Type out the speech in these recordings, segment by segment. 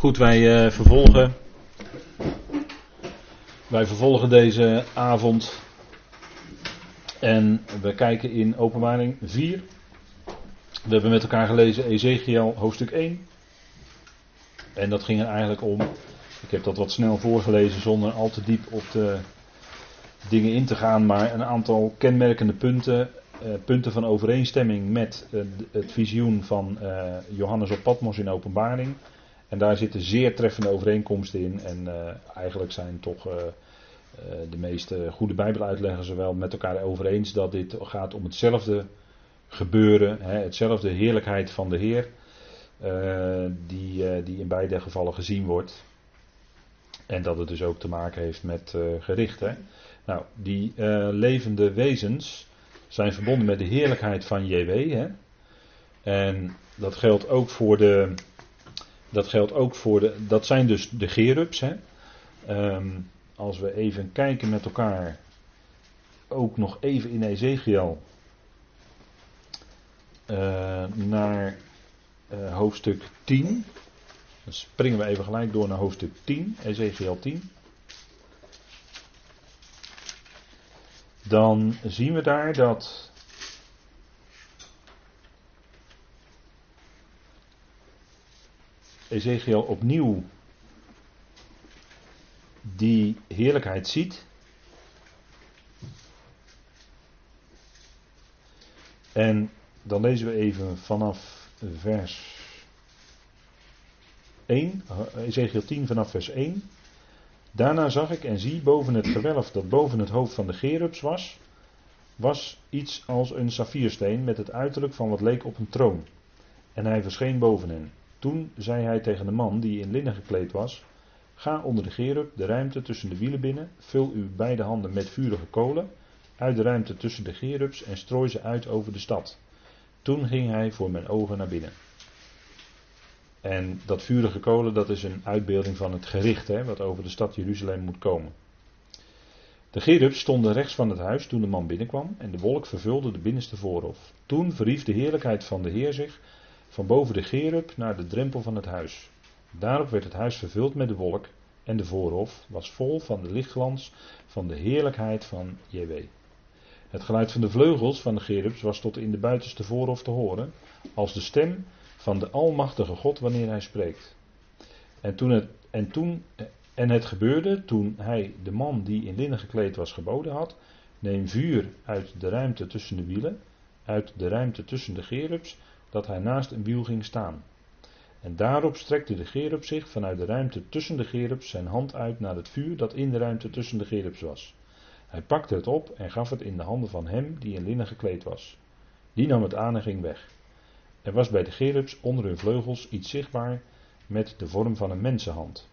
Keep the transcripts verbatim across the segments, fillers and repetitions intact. Goed, wij uh, vervolgen. Wij vervolgen deze avond. En we kijken in Openbaring vier. We hebben met elkaar gelezen Ezechiël hoofdstuk één. En dat ging er eigenlijk om. Ik heb dat wat snel voorgelezen zonder al te diep op de dingen in te gaan. Maar een aantal kenmerkende punten. Uh, punten van overeenstemming met uh, het visioen van uh, Johannes op Patmos in Openbaring. En daar zitten zeer treffende overeenkomsten in. En uh, eigenlijk zijn toch uh, uh, de meeste goede Bijbeluitleggers er wel met elkaar over eens dat dit gaat om hetzelfde gebeuren. Hè, hetzelfde heerlijkheid van de Heer. Uh, die, uh, die in beide gevallen gezien wordt. En dat het dus ook te maken heeft met uh, gericht. Hè. Nou, die uh, levende wezens zijn verbonden met de heerlijkheid van J W. Hè. En dat geldt ook voor de... Dat geldt ook voor de. Dat zijn dus de Gerubs. Hè. Um, als we even kijken met elkaar. Ook nog even in Ezechiël. Uh, naar uh, hoofdstuk tien. Dan springen we even gelijk door naar hoofdstuk tien. Ezechiël tien. Dan zien we daar dat. Ezechiël opnieuw die heerlijkheid ziet. En dan lezen we even vanaf vers één, Ezechiël tien vanaf vers één. Daarna zag ik en zie boven het gewelf dat boven het hoofd van de Gerubs was, was iets als een saffiersteen met het uiterlijk van wat leek op een troon. En hij verscheen boven hen. Toen zei hij tegen de man die in linnen gekleed was, ga onder de Gerub de ruimte tussen de wielen binnen, vul uw beide handen met vurige kolen uit de ruimte tussen de Gerubs en strooi ze uit over de stad. Toen ging hij voor mijn ogen naar binnen. En dat vurige kolen, dat is een uitbeelding van het gericht, hè, wat over de stad Jeruzalem moet komen. De Gerubs stonden rechts van het huis toen de man binnenkwam en de wolk vervulde de binnenste voorhof. Toen verhief de heerlijkheid van de Heer zich van boven de Gerub naar de drempel van het huis. Daarop werd het huis vervuld met de wolk en de voorhof was vol van de lichtglans van de heerlijkheid van J W. Het geluid van de vleugels van de Gerubs was tot in de buitenste voorhof te horen, als de stem van de almachtige God wanneer hij spreekt. En, toen het, en, toen, en het gebeurde toen hij de man die in linnen gekleed was geboden had, neem vuur uit de ruimte tussen de wielen, uit de ruimte tussen de Gerubs, dat hij naast een wiel ging staan. En daarop strekte de Gerub zich vanuit de ruimte tussen de Gerubs zijn hand uit naar het vuur dat in de ruimte tussen de Gerubs was. Hij pakte het op en gaf het in de handen van hem die in linnen gekleed was. Die nam het aan en ging weg. Er was bij de Gerubs onder hun vleugels iets zichtbaar met de vorm van een mensenhand.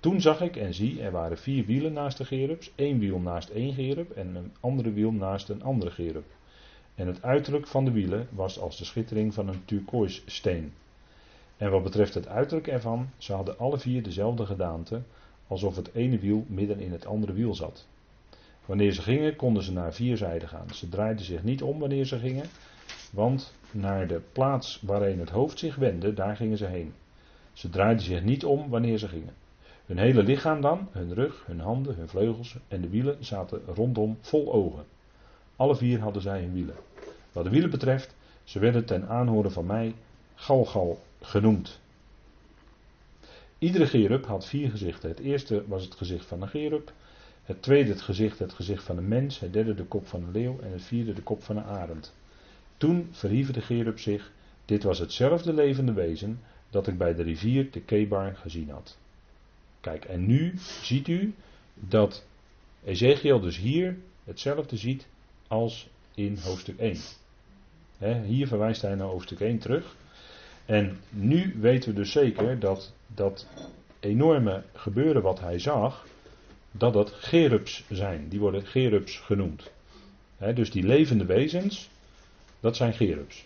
Toen zag ik en zie, er waren vier wielen naast de Gerubs, één wiel naast één Gerub en een andere wiel naast een andere Gerub. En het uiterlijk van de wielen was als de schittering van een turkooissteen. En wat betreft het uiterlijk ervan, ze hadden alle vier dezelfde gedaante, alsof het ene wiel midden in het andere wiel zat. Wanneer ze gingen, konden ze naar vier zijden gaan. Ze draaiden zich niet om wanneer ze gingen, want naar de plaats waarin het hoofd zich wendde, daar gingen ze heen. Ze draaiden zich niet om wanneer ze gingen. Hun hele lichaam dan, hun rug, hun handen, hun vleugels en de wielen zaten rondom vol ogen. Alle vier hadden zij hun wielen. Wat de wielen betreft, ze werden ten aanhoren van mij Galgal genoemd. Iedere Gerub had vier gezichten. Het eerste was het gezicht van een Gerub. Het tweede het gezicht, het gezicht van een mens. Het derde de kop van een leeuw. En het vierde de kop van een arend. Toen verhieven de Gerub zich. Dit was hetzelfde levende wezen dat ik bij de rivier de Kebar gezien had. Kijk, en nu ziet u dat Ezechiël dus hier hetzelfde ziet als in hoofdstuk één. He, hier verwijst hij naar hoofdstuk één terug. En nu weten we dus zeker dat dat enorme gebeuren wat hij zag, dat dat Gerubs zijn. Die worden Gerubs genoemd. He, dus die levende wezens, dat zijn Gerubs.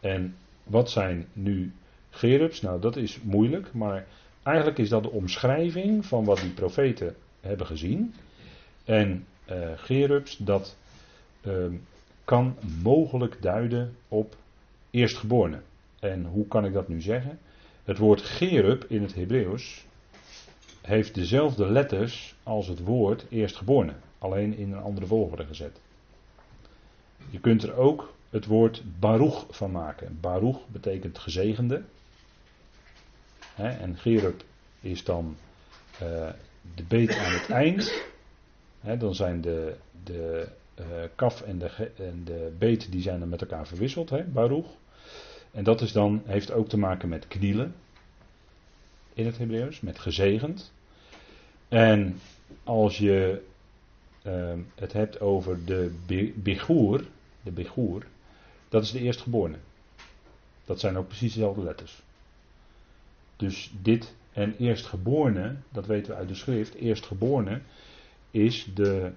En wat zijn nu Gerubs? Nou, dat is moeilijk, maar eigenlijk is dat de omschrijving van wat die profeten hebben gezien. En uh, Gerubs, dat... Uh, kan mogelijk duiden op eerstgeborene. En hoe kan ik dat nu zeggen? Het woord Gerub in het Hebreeuws heeft dezelfde letters als het woord eerstgeborene, alleen in een andere volgorde gezet. Je kunt er ook het woord Baruch van maken. Baruch betekent gezegende. He, en Gerub is dan uh, de beet aan het eind. He, dan zijn de, de uh, kaf en de, en de beet die zijn dan met elkaar verwisseld, he, Baruch. En dat is dan, heeft ook te maken met knielen in het Hebreeuws, met gezegend. En als je uh, het hebt over de Bichur, de Bichur, dat is de eerstgeborene. Dat zijn ook precies dezelfde letters. Dus dit en eerstgeborene, dat weten we uit de schrift, eerstgeborene is de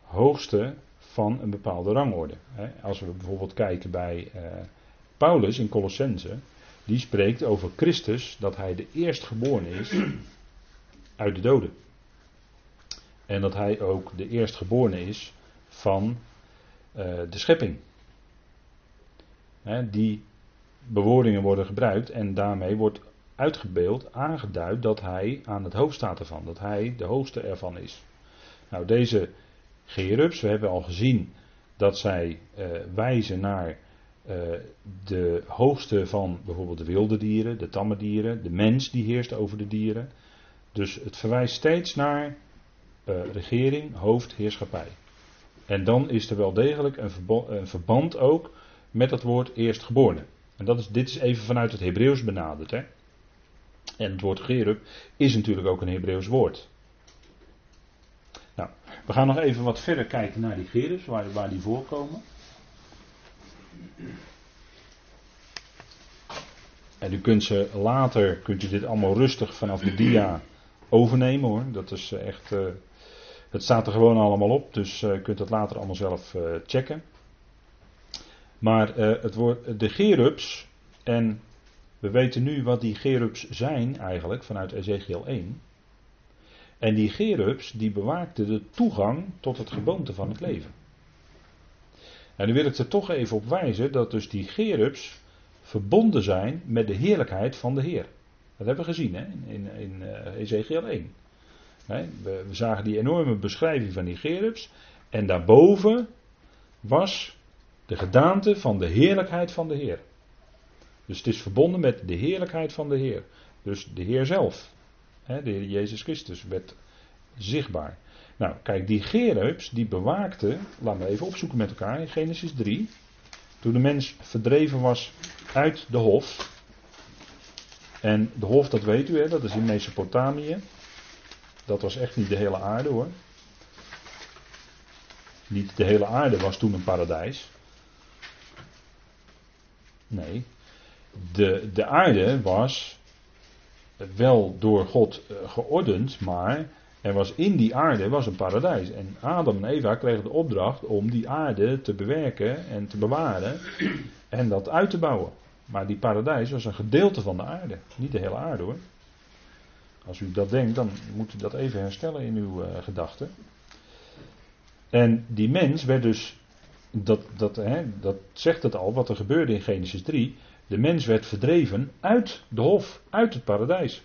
hoogste van een bepaalde rangorde. Als we bijvoorbeeld kijken bij Paulus in Kolossenzen, die spreekt over Christus, dat hij de eerstgeborene is uit de doden. En dat hij ook de eerstgeborene is van de schepping. Die bewoordingen worden gebruikt en daarmee wordt uitgebeeld, aangeduid dat hij aan het hoofd staat ervan, dat hij de hoogste ervan is. Nou, deze Gerubs, we hebben al gezien dat zij uh, wijzen naar uh, de hoogste van bijvoorbeeld de wilde dieren, de tamme dieren, de mens die heerst over de dieren. Dus het verwijst steeds naar uh, regering, hoofd, heerschappij. En dan is er wel degelijk een, verbo- een verband ook met dat woord eerstgeborene. En dat is, dit is even vanuit het Hebreeuws benaderd, hè. En het woord Gerub is natuurlijk ook een Hebreeuws woord. Nou, we gaan nog even wat verder kijken naar die Gerubs, waar, waar die voorkomen. En u kunt ze later, kunt u dit allemaal rustig vanaf de dia overnemen hoor. Dat is echt, uh, het staat er gewoon allemaal op, dus uh, u kunt dat later allemaal zelf uh, checken. Maar uh, het woord, de Gerubs en... We weten nu wat die Gerubs zijn eigenlijk vanuit Ezechiël één. En die Gerubs die bewaakten de toegang tot het geboomte van het leven. En nu wil ik er toch even op wijzen dat dus die Gerubs verbonden zijn met de heerlijkheid van de Heer. Dat hebben we gezien hè, in, in uh, Ezechiël één. Nee, we, we zagen die enorme beschrijving van die Gerubs. En daarboven was de gedaante van de heerlijkheid van de Heer. Dus het is verbonden met de heerlijkheid van de Heer. Dus de Heer zelf. Hè, de Heer Jezus Christus werd zichtbaar. Nou, kijk, die Gerubs die bewaakten, laten we even opzoeken met elkaar, in Genesis drie. Toen de mens verdreven was uit de hof. En de hof, dat weet u, hè, dat is in Mesopotamië. Dat was echt niet de hele aarde hoor. Niet de hele aarde was toen een paradijs. Nee. De, de aarde was wel door God geordend, maar er was in die aarde was een paradijs. En Adam en Eva kregen de opdracht om die aarde te bewerken en te bewaren en dat uit te bouwen. Maar die paradijs was een gedeelte van de aarde, niet de hele aarde hoor. Als u dat denkt, dan moet u dat even herstellen in uw uh, gedachten. En die mens werd dus, dat, dat, hè, dat zegt het al, wat er gebeurde in Genesis drie... De mens werd verdreven uit de hof, uit het paradijs.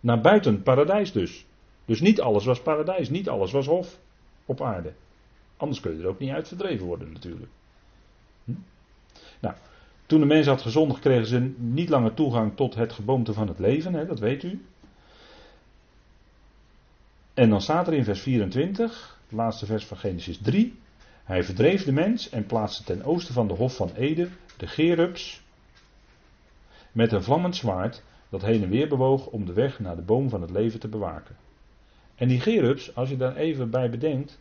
Naar buiten paradijs dus. Dus niet alles was paradijs, niet alles was hof op aarde. Anders kun je er ook niet uit verdreven worden natuurlijk. Hm? Nou, toen de mens had gezondigd kregen ze niet langer toegang tot het geboomte van het leven, hè, dat weet u. En dan staat er in vers vierentwintig, het laatste vers van Genesis drie... Hij verdreef de mens en plaatste ten oosten van de hof van Eden de Gerubs met een vlammend zwaard dat heen en weer bewoog om de weg naar de boom van het leven te bewaken. En die Gerubs, als je daar even bij bedenkt,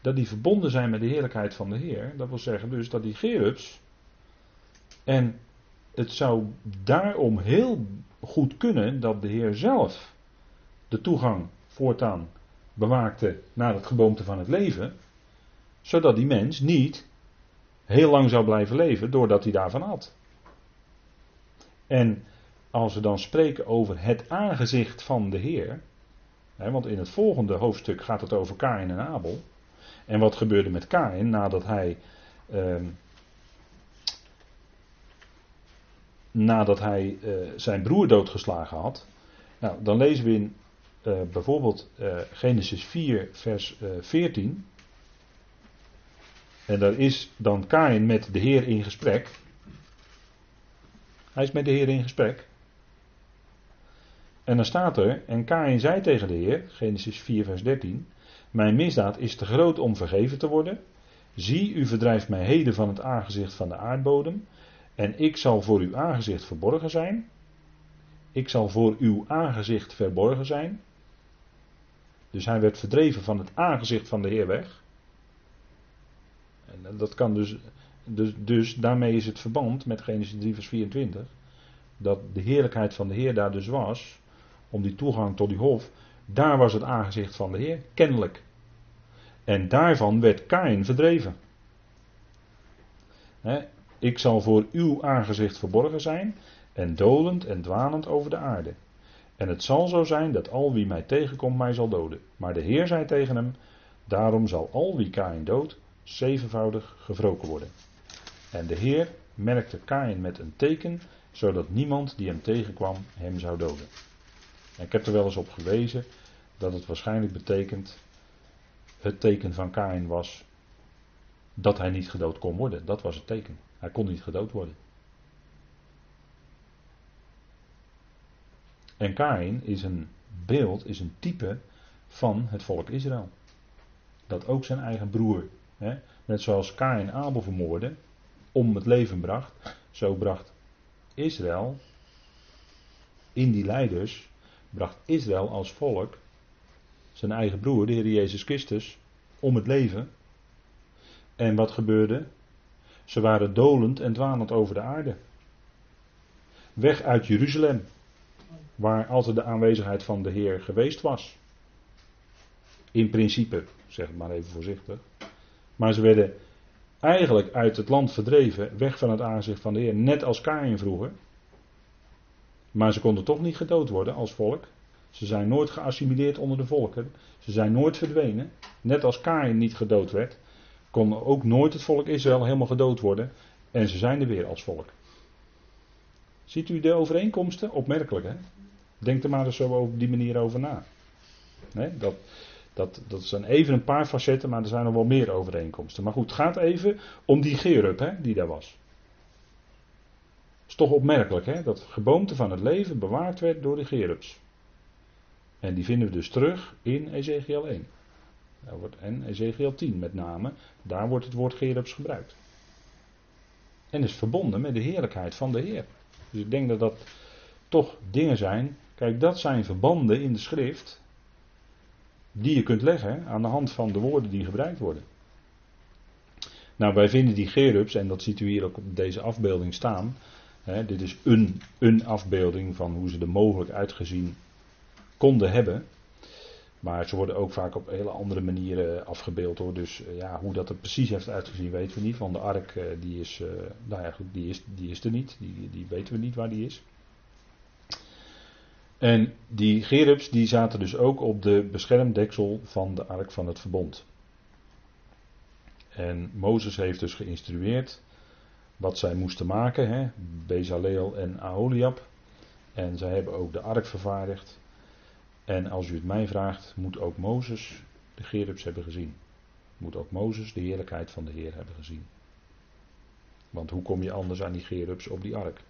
dat die verbonden zijn met de heerlijkheid van de Heer, dat wil zeggen dus dat die Gerubs, en het zou daarom heel goed kunnen dat de Heer zelf de toegang voortaan bewaakte naar het geboomte van het leven, zodat die mens niet heel lang zou blijven leven doordat hij daarvan had. En als we dan spreken over het aangezicht van de Heer, hè, want in het volgende hoofdstuk gaat het over Kaïn en Abel. En wat gebeurde met Kaïn nadat hij eh, nadat hij uh, zijn broer doodgeslagen had. Nou, dan lezen we in uh, bijvoorbeeld uh, Genesis vier vers uh, veertien. En daar is dan Kaïn met de Heer in gesprek. Hij is met de Heer in gesprek. En dan staat er, en Kaïn zei tegen de Heer, Genesis vier vers dertien, mijn misdaad is te groot om vergeven te worden. Zie, u verdrijft mij heden van het aangezicht van de aardbodem. En ik zal voor uw aangezicht verborgen zijn. Ik zal voor uw aangezicht verborgen zijn. Dus hij werd verdreven van het aangezicht van de Heer weg. En dat kan dus, dus, dus daarmee is het verband met Genesis drie vers vierentwintig. Dat de heerlijkheid van de Heer daar dus was. Om die toegang tot die hof. Daar was het aangezicht van de Heer. Kennelijk. En daarvan werd Kaïn verdreven. He, ik zal voor uw aangezicht verborgen zijn. En dolend en dwalend over de aarde. En het zal zo zijn dat al wie mij tegenkomt mij zal doden. Maar de Heer zei tegen hem. Daarom zal al wie Kaïn doodt. Zevenvoudig gewroken worden. En de Heer merkte Kaïn met een teken, zodat niemand die hem tegenkwam hem zou doden. En ik heb er wel eens op gewezen dat het waarschijnlijk betekent, het teken van Kaïn was dat hij niet gedood kon worden. Dat was het teken. Hij kon niet gedood worden. En Kaïn is een beeld, is een type van het volk Israël. Dat ook zijn eigen broer, hè, net zoals Kaïn Abel vermoordde, om het leven bracht, zo bracht Israël, in die leiders, bracht Israël als volk zijn eigen broer, de Heer Jezus Christus, om het leven. En wat gebeurde? Ze waren dolend en dwalend over de aarde. Weg uit Jeruzalem, waar altijd de aanwezigheid van de Heer geweest was. In principe, zeg het maar even voorzichtig. Maar ze werden eigenlijk uit het land verdreven, weg van het aangezicht van de Heer, net als Kaïn vroeger. Maar ze konden toch niet gedood worden als volk. Ze zijn nooit geassimileerd onder de volken. Ze zijn nooit verdwenen. Net als Kaïn niet gedood werd, kon ook nooit het volk Israël helemaal gedood worden. En ze zijn er weer als volk. Ziet u de overeenkomsten? Opmerkelijk, hè? Denk er maar eens zo op die manier over na. Nee, dat... Dat, dat zijn even een paar facetten, maar er zijn nog wel meer overeenkomsten. Maar goed, het gaat even om die Gerub, hè, die daar was. Het is toch opmerkelijk, hè, dat het geboomte van het leven bewaard werd door de Gerubs. En die vinden we dus terug in Ezechiël één. En Ezechiël tien met name, daar wordt het woord Gerubs gebruikt. En is verbonden met de heerlijkheid van de Heer. Dus ik denk dat dat toch dingen zijn. Kijk, dat zijn verbanden in de schrift die je kunt leggen aan de hand van de woorden die gebruikt worden. Nou, wij vinden die Gerubs, en dat ziet u hier ook op deze afbeelding staan. Hè, dit is een, een afbeelding van hoe ze er mogelijk uitgezien konden hebben. Maar ze worden ook vaak op hele andere manieren afgebeeld, hoor. Dus ja, hoe dat er precies heeft uitgezien weten we niet. Want de ark, die is, nou ja, die is, die is er niet. Die, die weten we niet waar die is. En die Gerubs die zaten dus ook op de beschermdeksel van de ark van het verbond. En Mozes heeft dus geïnstrueerd wat zij moesten maken. Hè? Bezaleel en Aholiab. En zij hebben ook de ark vervaardigd. En als u het mij vraagt, moet ook Mozes de Gerubs hebben gezien. Moet ook Mozes de heerlijkheid van de Heer hebben gezien. Want hoe kom je anders aan die Gerubs op die ark?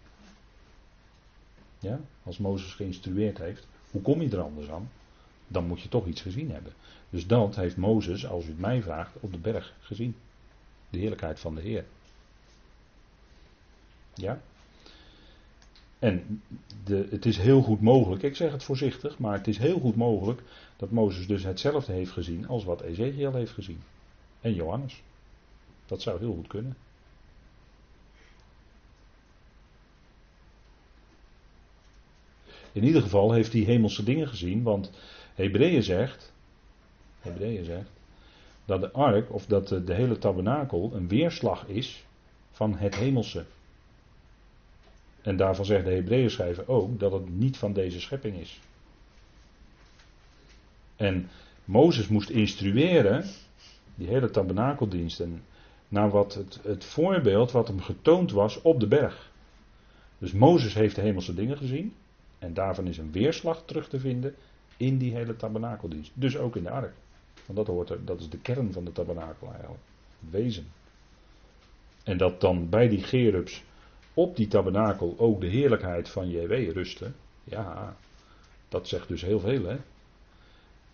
Ja, als Mozes geïnstrueerd heeft, hoe kom je er anders aan? Dan moet je toch iets gezien hebben. Dus dat heeft Mozes, als u het mij vraagt, op de berg gezien. De heerlijkheid van de Heer. Ja. En de, het is heel goed mogelijk, ik zeg het voorzichtig, maar het is heel goed mogelijk dat Mozes dus hetzelfde heeft gezien als wat Ezechiël heeft gezien. En Johannes. Dat zou heel goed kunnen. In ieder geval heeft hij hemelse dingen gezien, want Hebreeën zegt, Hebreeën zegt dat de ark, of dat de hele tabernakel een weerslag is van het hemelse. En daarvan zegt de Hebreeën schrijver ook dat het niet van deze schepping is. En Mozes moest instrueren, die hele tabernakeldienst, naar wat het, het voorbeeld wat hem getoond was op de berg. Dus Mozes heeft de hemelse dingen gezien. En daarvan is een weerslag terug te vinden in die hele tabernakeldienst. Dus ook in de ark. Want dat, hoort er, dat is de kern van de tabernakel eigenlijk. Het wezen. En dat dan bij die Gerubs op die tabernakel ook de heerlijkheid van J W rustte. Ja, dat zegt dus heel veel, hè.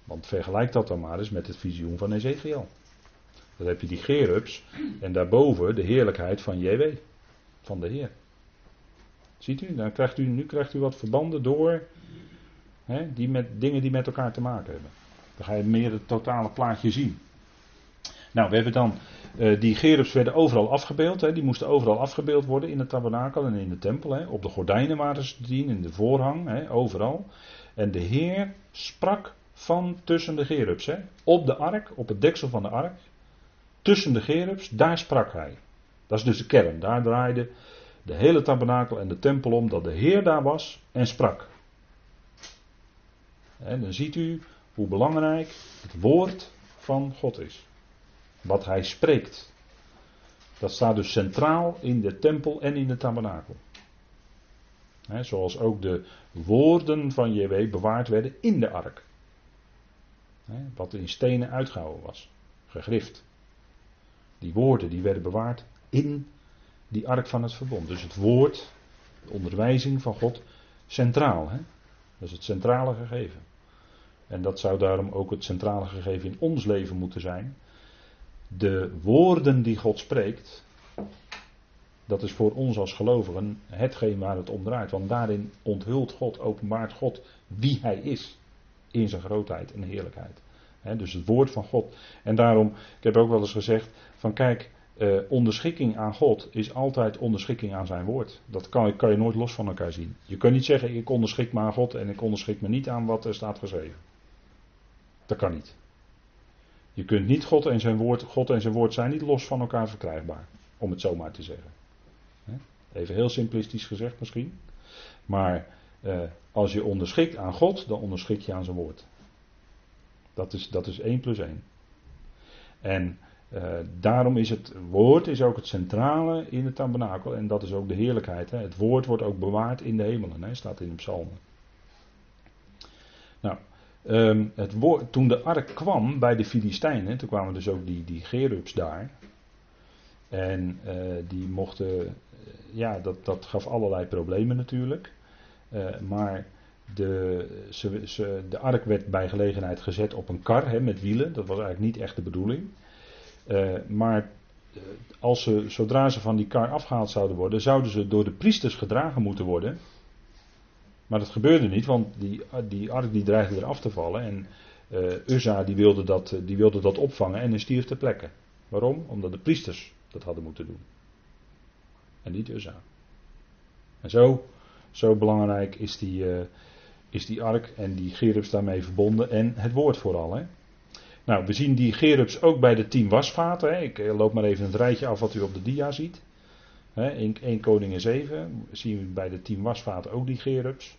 Want vergelijk dat dan maar eens met het visioen van Ezechiël. Dan heb je die Gerubs en daarboven de heerlijkheid van J W. Van de Heer. Ziet u? Dan krijgt u, nu krijgt u wat verbanden door, hè, die met, dingen die met elkaar te maken hebben. Dan ga je meer het totale plaatje zien. Nou, we hebben dan, uh, die Gerubs werden overal afgebeeld. Hè, die moesten overal afgebeeld worden in het tabernakel en in de tempel. Hè. Op de gordijnen waren ze te zien, in de voorhang, hè, overal. En de Heer sprak van tussen de Gerubs. Hè. Op de ark, op het deksel van de ark, tussen de Gerubs, daar sprak hij. Dat is dus de kern. Daar draaide de hele tabernakel en de tempel om, dat de Heer daar was en sprak. En dan ziet u hoe belangrijk het woord van God is. Wat hij spreekt. Dat staat dus centraal in de tempel en in de tabernakel. He, zoals ook de woorden van J W bewaard werden in de ark. He, wat in stenen uitgehouden was. Gegrift. Die woorden die werden bewaard in die ark van het verbond. Dus het woord, de onderwijzing van God, centraal. Hè? Dat is het centrale gegeven. En dat zou daarom ook het centrale gegeven in ons leven moeten zijn. De woorden die God spreekt, dat is voor ons als gelovigen hetgeen waar het om draait. Want daarin onthult God, openbaart God wie hij is. In zijn grootheid en heerlijkheid. Hè? Dus het woord van God. En daarom, ik heb ook wel eens gezegd, van kijk... Uh, onderschikking aan God is altijd onderschikking aan zijn woord. Dat kan, kan je nooit los van elkaar zien. Je kunt niet zeggen ik onderschik me aan God en ik onderschik me niet aan wat er staat geschreven. Dat kan niet. Je kunt niet God en zijn woord, God en zijn woord zijn niet los van elkaar verkrijgbaar. Om het zomaar te zeggen. Even heel simplistisch gezegd misschien. Maar uh, als je onderschikt aan God, dan onderschik je aan zijn woord. Dat is, dat is één plus één. En... Uh, daarom is het woord is ook het centrale in het tabernakel. En dat is ook de heerlijkheid. Hè? Het woord wordt ook bewaard in de hemelen. Hè? Staat in de psalmen. Nou, um, het woord, toen de ark kwam bij de Filistijnen. Toen kwamen dus ook die, die Gerubs daar. En uh, die mochten... Ja, dat, dat gaf allerlei problemen natuurlijk. Uh, maar... De, ze, ze, de ark werd bij gelegenheid gezet op een kar, hè, met wielen. Dat was eigenlijk niet echt de bedoeling. Uh, maar als ze, zodra ze van die kar afgehaald zouden worden, zouden ze door de priesters gedragen moeten worden. Maar dat gebeurde niet, want die, die ark die dreigde eraf te vallen. En uh, Uza die wilde, dat, die wilde dat opvangen en hij stierf ter plekke. Waarom? Omdat de priesters dat hadden moeten doen. En niet Uza. En zo, zo belangrijk is die, uh, is die ark en die Gerubs daarmee verbonden. En het woord vooral, hè. Nou, we zien die Gerubs ook bij de tien wasvaten. Hè. Ik loop maar even het rijtje af wat u op de dia ziet. Hè, in Eerste Koningen zeven zien we bij de tien wasvaten ook die Gerubs.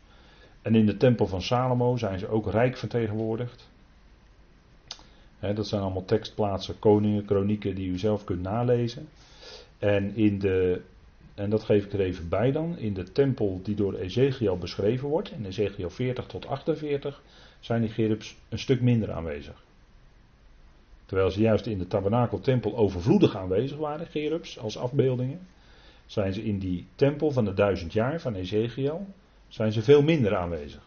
En in de tempel van Salomo zijn ze ook rijk vertegenwoordigd. Hè, dat zijn allemaal tekstplaatsen, Koningen, Kronieken die u zelf kunt nalezen. En, in de, en dat geef ik er even bij dan. In de tempel die door Ezechiël beschreven wordt, in Ezechiël veertig tot achtenveertig, zijn die Gerubs een stuk minder aanwezig. Terwijl ze juist in de tabernakeltempel overvloedig aanwezig waren, Gerubs, als afbeeldingen, zijn ze in die tempel van de duizend jaar van Ezechiël, zijn ze veel minder aanwezig.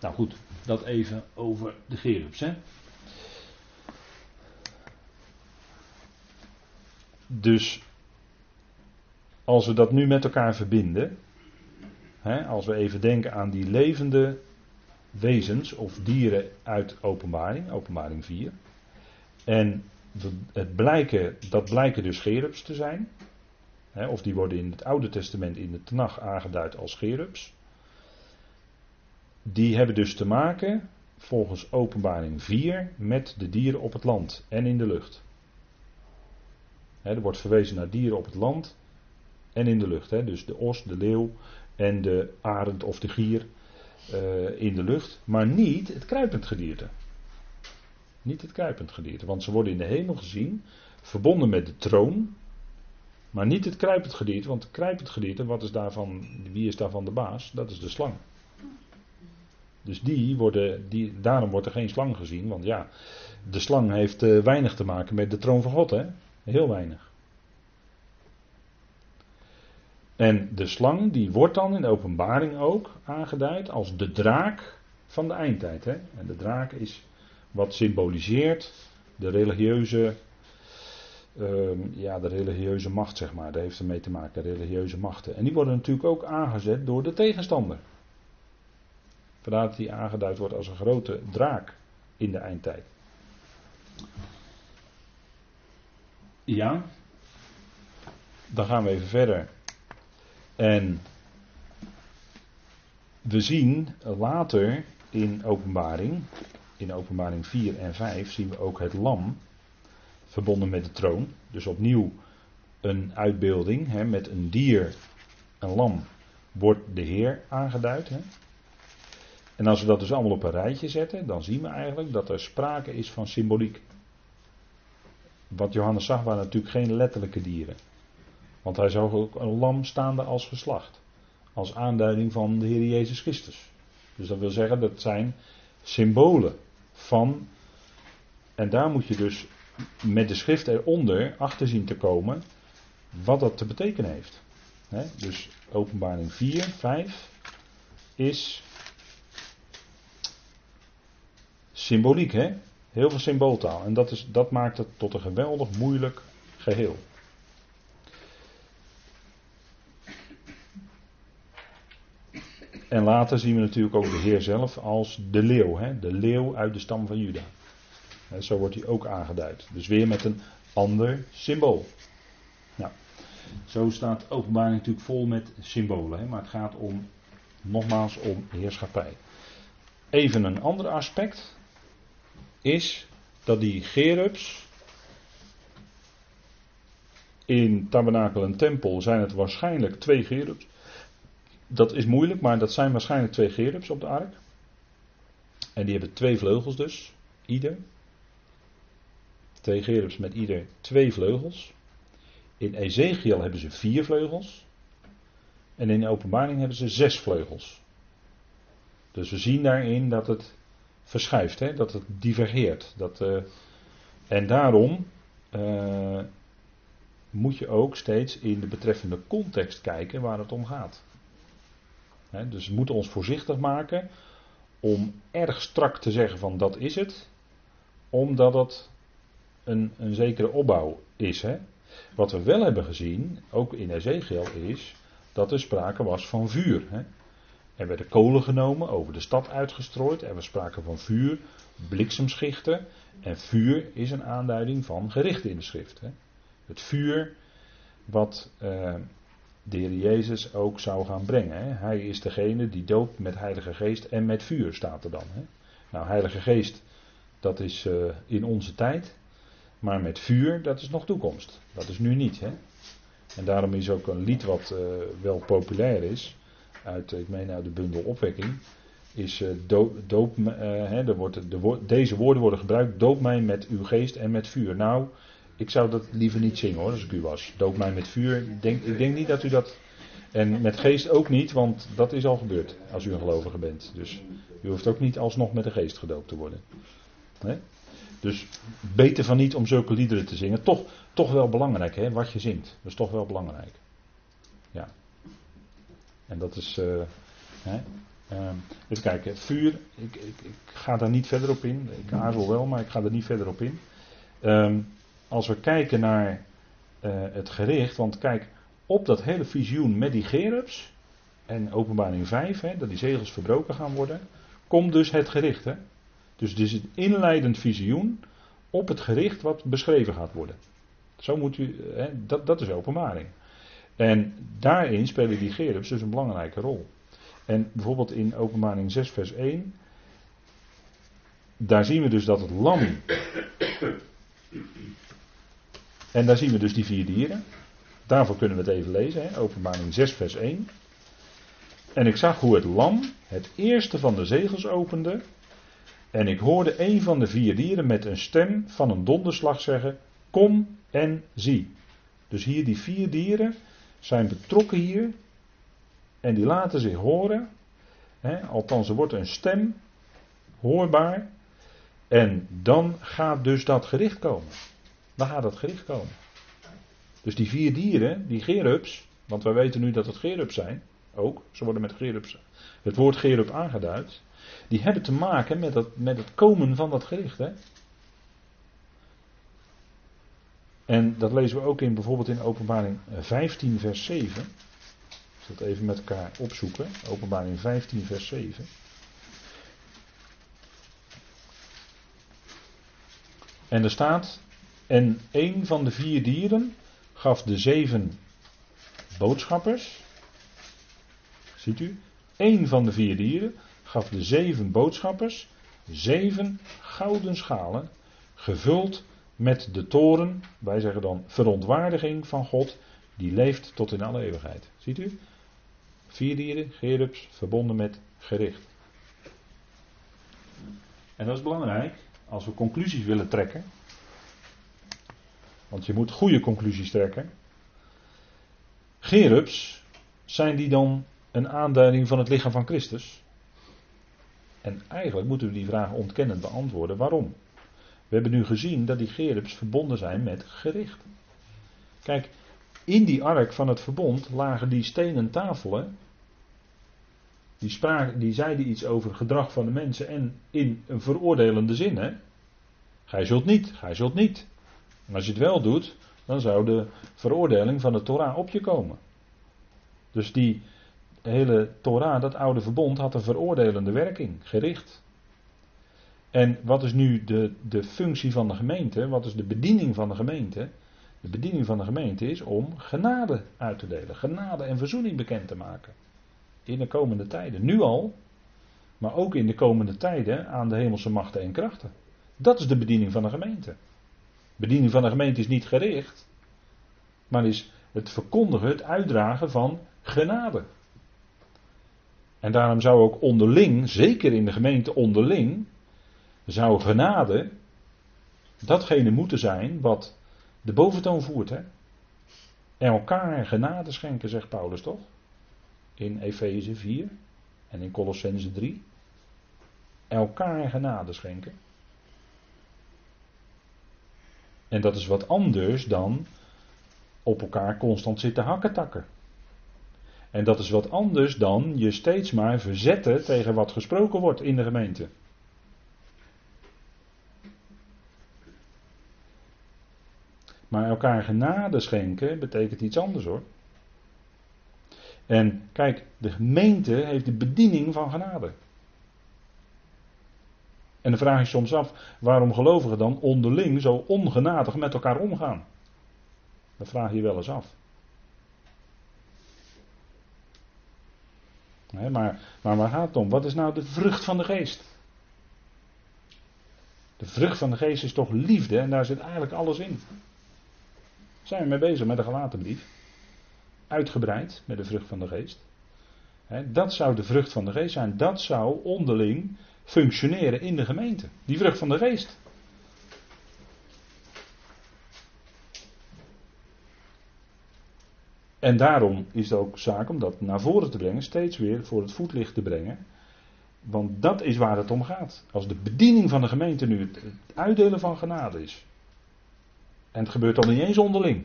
Nou goed, dat even over de Gerubs. Hè? Dus, als we dat nu met elkaar verbinden, hè, als we even denken aan die levende wezens of dieren uit Openbaring, Openbaring vier. En het blijken, dat blijken dus Gerubs te zijn. Hè, of die worden in het Oude Testament in de Tanach aangeduid als Gerubs. Die hebben dus te maken, volgens Openbaring vier, met de dieren op het land en in de lucht. Hè, er wordt verwezen naar dieren op het land en in de lucht. Hè, dus de os, de leeuw en de arend of de gier. Uh, in de lucht, maar niet het kruipend gedierte. Niet het kruipend gedierte, want ze worden in de hemel gezien, verbonden met de troon, Maar niet het kruipend gedierte, want het kruipend gedierte, wat is daarvan, wie is daarvan de baas? Dat is de slang. Dus die worden, die, daarom wordt er geen slang gezien, want ja, de slang heeft uh, weinig te maken met de troon van God, hè? Heel weinig. En de slang die wordt dan in de Openbaring ook aangeduid als de draak van de eindtijd. Hè? En de draak is wat symboliseert de religieuze, uh, ja, de religieuze macht, zeg maar. Daar heeft ermee te maken, de religieuze machten. En die worden natuurlijk ook aangezet door de tegenstander. Vandaar dat die aangeduid wordt als een grote draak in de eindtijd. Ja, dan gaan we even verder. En we zien later in Openbaring, in Openbaring vier en vijf, zien we ook het lam verbonden met de troon. Dus opnieuw een uitbeelding, hè, met een dier, een lam, wordt de Heer aangeduid. Hè. En als we dat dus allemaal op een rijtje zetten, dan zien we eigenlijk dat er sprake is van symboliek. Wat Johannes zag waren natuurlijk geen letterlijke dieren. Want hij zag ook een lam staande als geslacht. Als aanduiding van de Heer Jezus Christus. Dus dat wil zeggen, dat zijn symbolen van... En daar moet je dus met de schrift eronder achter zien te komen wat dat te betekenen heeft. He? Dus Openbaring vier, vijf is symboliek, hè? Heel veel symbooltaal. En dat, is, dat maakt het tot een geweldig moeilijk geheel. En later zien we natuurlijk ook de Heer zelf als de leeuw. Hè? De leeuw uit de stam van Juda. En zo wordt hij ook aangeduid. Dus weer met een ander symbool. Nou, zo staat Openbaring natuurlijk vol met symbolen. Hè? Maar het gaat om, nogmaals, om heerschappij. Even een ander aspect is dat die Gerubs in tabernakel en tempel zijn het waarschijnlijk twee Gerubs. Dat is moeilijk, maar dat zijn waarschijnlijk twee Gerubs op de ark. En die hebben twee vleugels dus, ieder. Twee Gerubs met ieder twee vleugels. In Ezechiël hebben ze vier vleugels. En in de Openbaring hebben ze zes vleugels. Dus we zien daarin dat het verschuift, hè? Dat het divergeert. Dat, uh, en daarom uh, moet je ook steeds in de betreffende context kijken waar het om gaat. Hè? Dus we moeten ons voorzichtig maken om erg strak te zeggen van dat is het, omdat het een, een zekere opbouw is. Hè? Wat we wel hebben gezien, ook in Ezechiël, is dat er sprake was van vuur. Hè? Er werden kolen genomen, over de stad uitgestrooid. Er was sprake van vuur, bliksemschichten. En vuur is een aanduiding van gerichten in de schrift. Hè? Het vuur wat uh, de Heer Jezus ook zou gaan brengen. Hè? Hij is degene die doopt met Heilige Geest en met vuur, staat er dan. Hè? Nou, Heilige Geest, dat is uh, in onze tijd. Maar met vuur, dat is nog toekomst. Dat is nu niet. Hè? En daarom is ook een lied wat uh, wel populair is. Uit, ik meen uit de bundel Opwekking, is uh, doop, doop, uh, hè, er wordt, de woord, deze woorden worden gebruikt, doop mij met uw geest en met vuur. Nou, ik zou dat liever niet zingen hoor, als ik u was. Doop mij met vuur, denk, ik denk niet dat u dat, en met geest ook niet, want dat is al gebeurd als u een gelovige bent. Dus u hoeft ook niet alsnog met de geest gedoopt te worden. Hè? Dus beter van niet om zulke liederen te zingen. Toch, toch wel belangrijk hè, wat je zingt, dat is toch wel belangrijk. Ja. En dat is, uh, hè, uh, even kijken, het vuur, ik, ik, ik ga daar niet verder op in. Ik aarzel wel, maar ik ga er niet verder op in. Um, als we kijken naar uh, het gericht, want kijk, op dat hele visioen met die Gerubs en Openbaring vijf, hè, dat die zegels verbroken gaan worden, komt dus het gericht. Hè? Dus het is een inleidend visioen op het gericht wat beschreven gaat worden. Zo moet u, hè, dat, dat is Openbaring. En daarin spelen die Gerubs dus een belangrijke rol. En bijvoorbeeld in Openbaring zes vers één. Daar zien we dus dat het lam. En daar zien we dus die vier dieren. Daarvoor kunnen we het even lezen. Hè? Openbaring zes vers één. En ik zag hoe het lam het eerste van de zegels opende. En ik hoorde een van de vier dieren met een stem van een donderslag zeggen. Kom en zie. Dus hier die vier dieren zijn betrokken hier. En die laten zich horen. Hè, althans, er wordt een stem hoorbaar. En dan gaat dus dat gericht komen. Dan gaat dat gericht komen. Dus die vier dieren, die Gerubs. Want wij weten nu dat het Gerubs zijn. Ook, ze worden met Gerubs, het woord Gerub aangeduid. Die hebben te maken met, dat, met het komen van dat gericht. Hè? En dat lezen we ook in bijvoorbeeld in Openbaring vijftien vers zeven. Ik zal het even met elkaar opzoeken. Openbaring vijftien vers zeven. En er staat: en een van de vier dieren gaf de zeven boodschappers. Ziet u? Eén van de vier dieren gaf de zeven boodschappers zeven gouden schalen, gevuld met de toorn, wij zeggen dan verontwaardiging van God, die leeft tot in alle eeuwigheid. Ziet u? Vier dieren, Gerubs, verbonden met gericht. En dat is belangrijk als we conclusies willen trekken. Want je moet goede conclusies trekken. Gerubs, zijn die dan een aanduiding van het lichaam van Christus? En eigenlijk moeten we die vraag ontkennend beantwoorden. Waarom? We hebben nu gezien dat die Gerubs verbonden zijn met gericht. Kijk, in die ark van het verbond lagen die stenen tafelen. Die, spraken, die zeiden iets over het gedrag van de mensen en in een veroordelende zin. Hè? Gij zult niet, gij zult niet. En als je het wel doet, dan zou de veroordeling van de Torah op je komen. Dus die hele Torah, dat oude verbond, had een veroordelende werking, gericht. En wat is nu de, de functie van de gemeente? Wat is de bediening van de gemeente? De bediening van de gemeente is om genade uit te delen. Genade en verzoening bekend te maken. In de komende tijden. Nu al. Maar ook in de komende tijden aan de hemelse machten en krachten. Dat is de bediening van de gemeente. Bediening van de gemeente is niet gericht. Maar is het verkondigen, het uitdragen van genade. En daarom zou ook onderling, zeker in de gemeente onderling, zou genade datgene moeten zijn wat de boventoon voert. Hè? En elkaar genade schenken, zegt Paulus toch? In Efeze vier en in Kolossenzen drie. Elkaar genade schenken. En dat is wat anders dan op elkaar constant zitten hakketakken. En dat is wat anders dan je steeds maar verzetten tegen wat gesproken wordt in de gemeente. Maar elkaar genade schenken betekent iets anders hoor. En kijk, de gemeente heeft de bediening van genade. En dan vraag je soms af, waarom gelovigen dan onderling zo ongenadig met elkaar omgaan? Dat vraag je wel eens af. Nee, maar, maar waar gaat het om? Wat is nou de vrucht van de geest? De vrucht van de geest is toch liefde en daar zit eigenlijk alles in. Zijn we mee bezig met de Galatenbrief. Uitgebreid met de vrucht van de geest. He, dat zou de vrucht van de geest zijn. Dat zou onderling functioneren in de gemeente. Die vrucht van de geest. En daarom is het ook zaak om dat naar voren te brengen. Steeds weer voor het voetlicht te brengen. Want dat is waar het om gaat. Als de bediening van de gemeente nu het uitdelen van genade is. En het gebeurt dan niet eens onderling.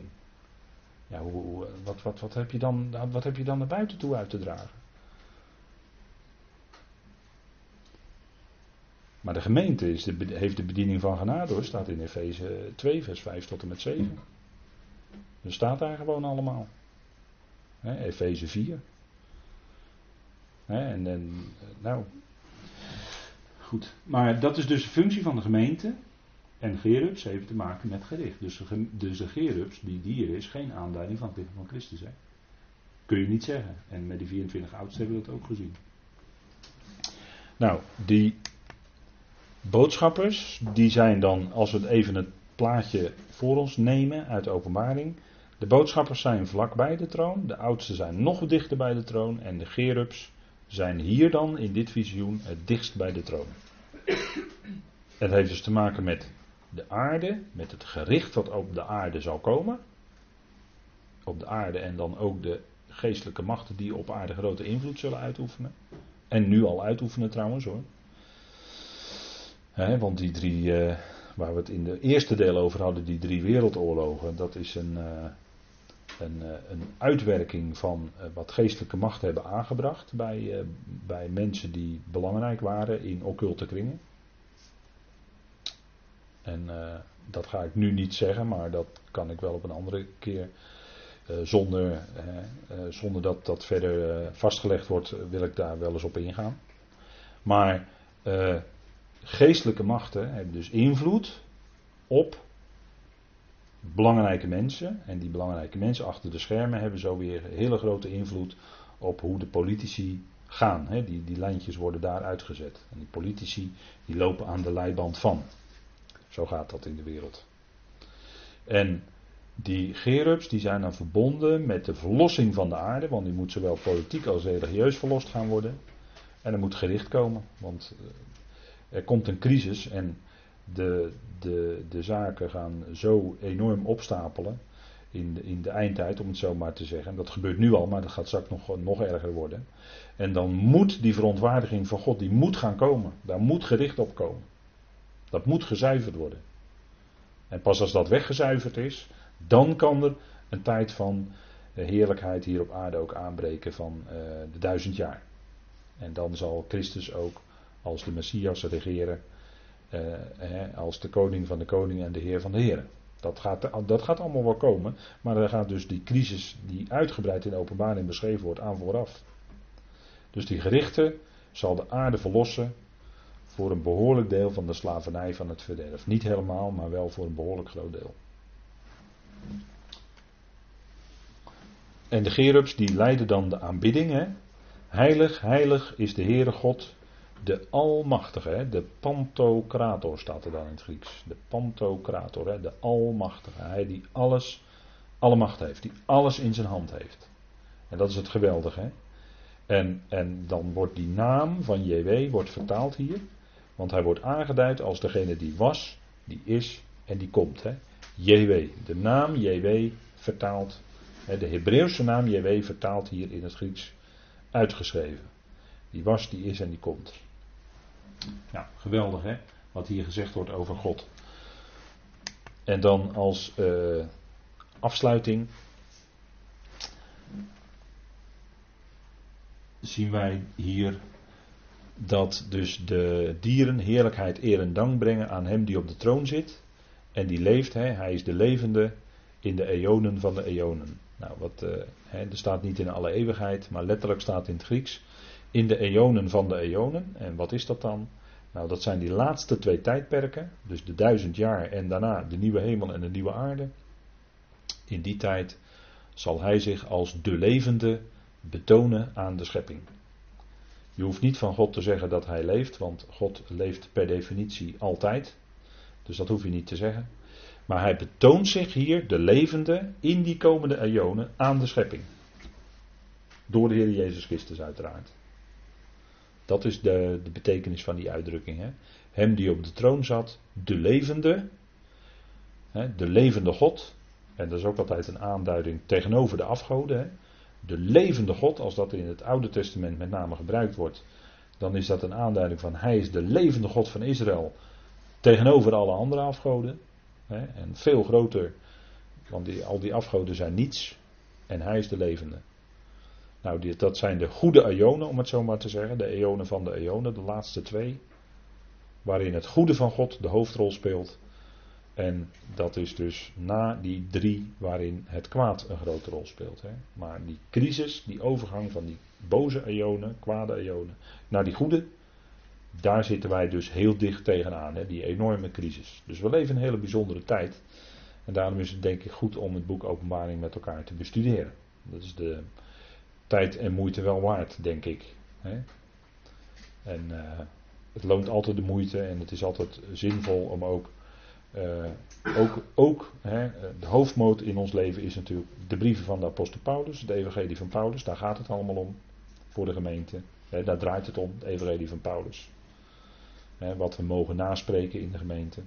Ja, hoe, wat, wat, wat, heb je dan, wat heb je dan naar buiten toe uit te dragen? Maar de gemeente is de, heeft de bediening van genade hoor. Staat in Efeze twee vers vijf tot en met zeven. Dat staat daar gewoon allemaal. Efeze vier. He, en, en nou. Goed. Maar dat is dus de functie van de gemeente. En Gerubs heeft te maken met gericht. Dus de, dus de Gerubs, die dieren, is geen aanduiding van het lichaam van Christus. Hè? Kun je niet zeggen. En met die vierentwintig oudsten hebben we dat ook gezien. Nou, die boodschappers, die zijn dan, als we even het plaatje voor ons nemen uit de Openbaring. De boodschappers zijn vlak bij de troon. De oudsten zijn nog dichter bij de troon. En de Gerubs zijn hier dan, in dit visioen, het dichtst bij de troon. Het heeft dus te maken met de aarde, met het gericht dat op de aarde zal komen. op de aarde en dan ook de geestelijke machten die op aarde grote invloed zullen uitoefenen. En nu al uitoefenen trouwens hoor. He, want die drie, uh, waar we het in de eerste deel over hadden, die drie wereldoorlogen, dat is een, uh, een, uh, een uitwerking van uh, wat geestelijke machten hebben aangebracht bij, uh, bij mensen die belangrijk waren in occulte kringen. En uh, dat ga ik nu niet zeggen, maar dat kan ik wel op een andere keer. Uh, zonder, uh, uh, zonder dat dat verder uh, vastgelegd wordt, uh, wil ik daar wel eens op ingaan. Maar uh, geestelijke machten hebben dus invloed op belangrijke mensen. En die belangrijke mensen achter de schermen hebben zo weer een hele grote invloed op hoe de politici gaan. Hè? Die, die lijntjes worden daar uitgezet. En die politici die lopen aan de leiband van. Zo gaat dat in de wereld. En die Gerubs die zijn dan verbonden met de verlossing van de aarde. Want die moet zowel politiek als religieus verlost gaan worden. En er moet gericht komen. Want er komt een crisis en de, de, de zaken gaan zo enorm opstapelen. In de, in de eindtijd, om het zo maar te zeggen. Dat gebeurt nu al, maar dat gaat straks nog, nog erger worden. En dan moet die verontwaardiging van God, die moet gaan komen. Daar moet gericht op komen. Dat moet gezuiverd worden. En pas als dat weggezuiverd is, dan kan er een tijd van heerlijkheid hier op aarde ook aanbreken van uh, de duizend jaar. En dan zal Christus ook als de Messias regeren, uh, hè, als de koning van de koningen en de heer van de heren. Dat gaat, dat gaat allemaal wel komen, maar er gaat dus die crisis die uitgebreid in de Openbaring beschreven wordt aan vooraf. Dus die gerichte zal de aarde verlossen voor een behoorlijk deel van de slavernij van het verderf. Niet helemaal, maar wel voor een behoorlijk groot deel. En de Gerubs die leiden dan de aanbidding. Hè? Heilig, heilig is de Heere God, de Almachtige. Hè? De Pantocrator staat er dan in het Grieks. De Pantocrator, hè? De Almachtige. Hij die alles, alle macht heeft. Die alles in zijn hand heeft. En dat is het geweldige. Hè? En, en dan wordt die naam van J W wordt vertaald hier. Want hij wordt aangeduid als degene die was, die is en die komt. Hè? J W, de naam J W vertaald. De Hebreeuwse naam J W vertaald hier in het Grieks uitgeschreven. Die was, die is en die komt. Nou, geweldig hè, wat hier gezegd wordt over God. En dan als uh, afsluiting zien wij hier dat dus de dieren heerlijkheid, eer en dank brengen aan hem die op de troon zit. En die leeft, hè? Hij is de levende in de eonen van de eonen. Nou, wat, uh, hè, er staat niet in alle eeuwigheid, maar letterlijk staat in het Grieks in de eonen van de eonen. En wat is dat dan? Nou, dat zijn die laatste twee tijdperken, dus de duizend jaar en daarna de nieuwe hemel en de nieuwe aarde. In die tijd zal hij zich als de levende betonen aan de schepping. Je hoeft niet van God te zeggen dat hij leeft, want God leeft per definitie altijd. Dus dat hoef je niet te zeggen. Maar hij betoont zich hier, de levende, in die komende eonen aan de schepping. Door de Heer Jezus Christus uiteraard. Dat is de, de betekenis van die uitdrukking. Hè? Hem die op de troon zat, de levende. Hè? De levende God. En dat is ook altijd een aanduiding tegenover de afgoden. Hè? De levende God, als dat in het Oude Testament met name gebruikt wordt. Dan is dat een aanduiding van hij is de levende God van Israël. Tegenover alle andere afgoden. Hè, en veel groter. Want die, al die afgoden zijn niets. En hij is de levende. Nou, die, dat zijn de goede eonen, om het zo maar te zeggen. De eonen van de eonen, de laatste twee. Waarin het goede van God de hoofdrol speelt. En dat is dus na die drie waarin het kwaad een grote rol speelt. Hè. Maar die crisis, die overgang van die boze eonen, kwade eonen, naar die goede. Daar zitten wij dus heel dicht tegenaan, hè, die enorme crisis. Dus we leven een hele bijzondere tijd. En daarom is het denk ik goed om het boek Openbaring met elkaar te bestuderen. Dat is de tijd en moeite wel waard, denk ik. Hè. En uh, het loont altijd de moeite en het is altijd zinvol om ook... Uh, ook ook hè, de hoofdmoot in ons leven is natuurlijk de brieven van de apostel Paulus, de evangelie van Paulus. Daar gaat het allemaal om voor de gemeente. Hè, daar draait het om, de evangelie van Paulus. Wat we mogen naspreken in de gemeente.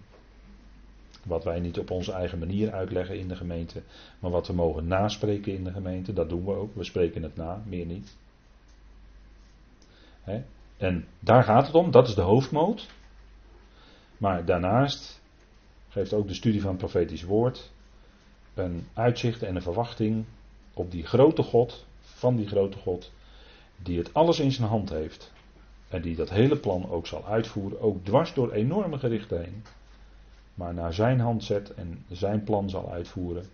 Wat wij niet op onze eigen manier uitleggen in de gemeente. Maar wat we mogen naspreken in de gemeente. Dat doen we ook. We spreken het na. Meer niet. Hè? En daar gaat het om. Dat is de hoofdmoot. Maar daarnaast geeft ook de studie van het profetisch woord een uitzicht en een verwachting op die grote God, van die grote God, die het alles in zijn hand heeft. En die dat hele plan ook zal uitvoeren, ook dwars door enorme gerichten heen. Maar naar zijn hand zet en zijn plan zal uitvoeren.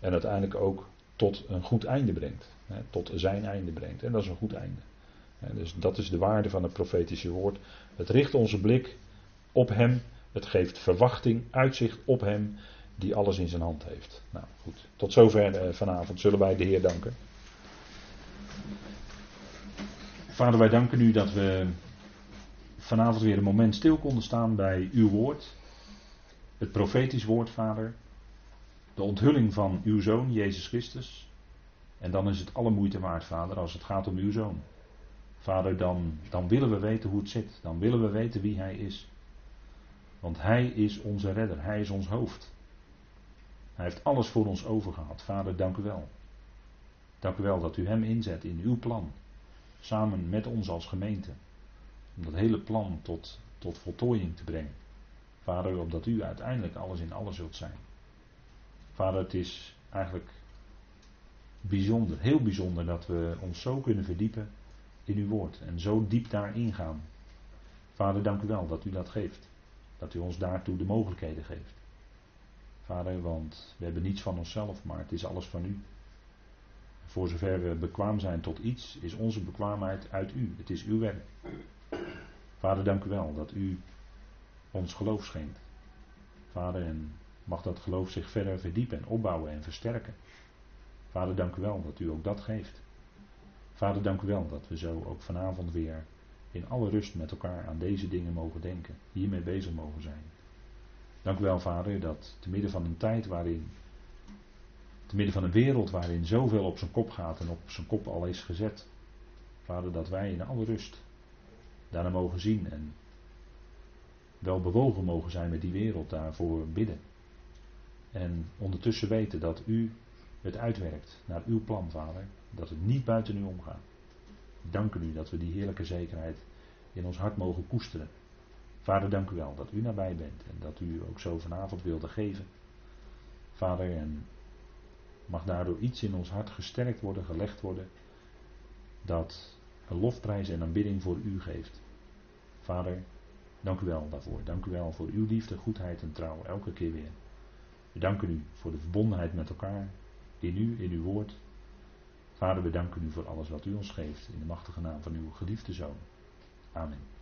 En uiteindelijk ook tot een goed einde brengt. Hè, tot zijn einde brengt. En dat is een goed einde. En dus dat is de waarde van het profetische woord. Het richt onze blik op hem. Het geeft verwachting, uitzicht op hem die alles in zijn hand heeft. Nou goed, tot zover vanavond. Zullen wij de Heer danken. Vader, wij danken u dat we vanavond weer een moment stil konden staan bij uw woord. Het profetisch woord, Vader. De onthulling van uw Zoon, Jezus Christus. En dan is het alle moeite waard, Vader, als het gaat om uw Zoon. Vader, dan, dan willen we weten hoe het zit. Dan willen we weten wie Hij is. Want Hij is onze redder. Hij is ons hoofd. Hij heeft alles voor ons overgehaald. Vader, dank u wel. Dank u wel dat u Hem inzet in uw plan. Samen met ons als gemeente. Om dat hele plan tot, tot voltooiing te brengen. Vader, opdat u uiteindelijk alles in alles zult zijn. Vader, het is eigenlijk bijzonder, heel bijzonder dat we ons zo kunnen verdiepen in uw woord. En zo diep daarin gaan. Vader, dank u wel dat u dat geeft. Dat u ons daartoe de mogelijkheden geeft. Vader, want we hebben niets van onszelf, maar het is alles van u. Voor zover we bekwaam zijn tot iets, is onze bekwaamheid uit u. Het is uw werk. Vader, dank u wel dat u ons geloof schenkt. Vader, en mag dat geloof zich verder verdiepen en opbouwen en versterken. Vader, dank u wel dat u ook dat geeft. Vader, dank u wel dat we zo ook vanavond weer in alle rust met elkaar aan deze dingen mogen denken. Hiermee bezig mogen zijn. Dank u wel, Vader, dat te midden van een tijd waarin, te midden van een wereld waarin zoveel op zijn kop gaat en op zijn kop al is gezet. Vader, dat wij in alle rust daarna mogen zien en wel bewogen mogen zijn met die wereld, daarvoor bidden. En ondertussen weten dat u het uitwerkt naar uw plan, Vader. Dat het niet buiten u omgaat. Dank u dat we die heerlijke zekerheid in ons hart mogen koesteren. Vader, dank u wel dat u nabij bent en dat u ook zo vanavond wilde geven. Vader, en mag daardoor iets in ons hart gesterkt worden, gelegd worden, dat een lofprijs en aanbidding voor u geeft. Vader, dank u wel daarvoor. Dank u wel voor uw liefde, goedheid en trouw elke keer weer. We danken u voor de verbondenheid met elkaar, in u, in uw woord. Vader, we danken u voor alles wat u ons geeft, in de machtige naam van uw geliefde Zoon. Amen.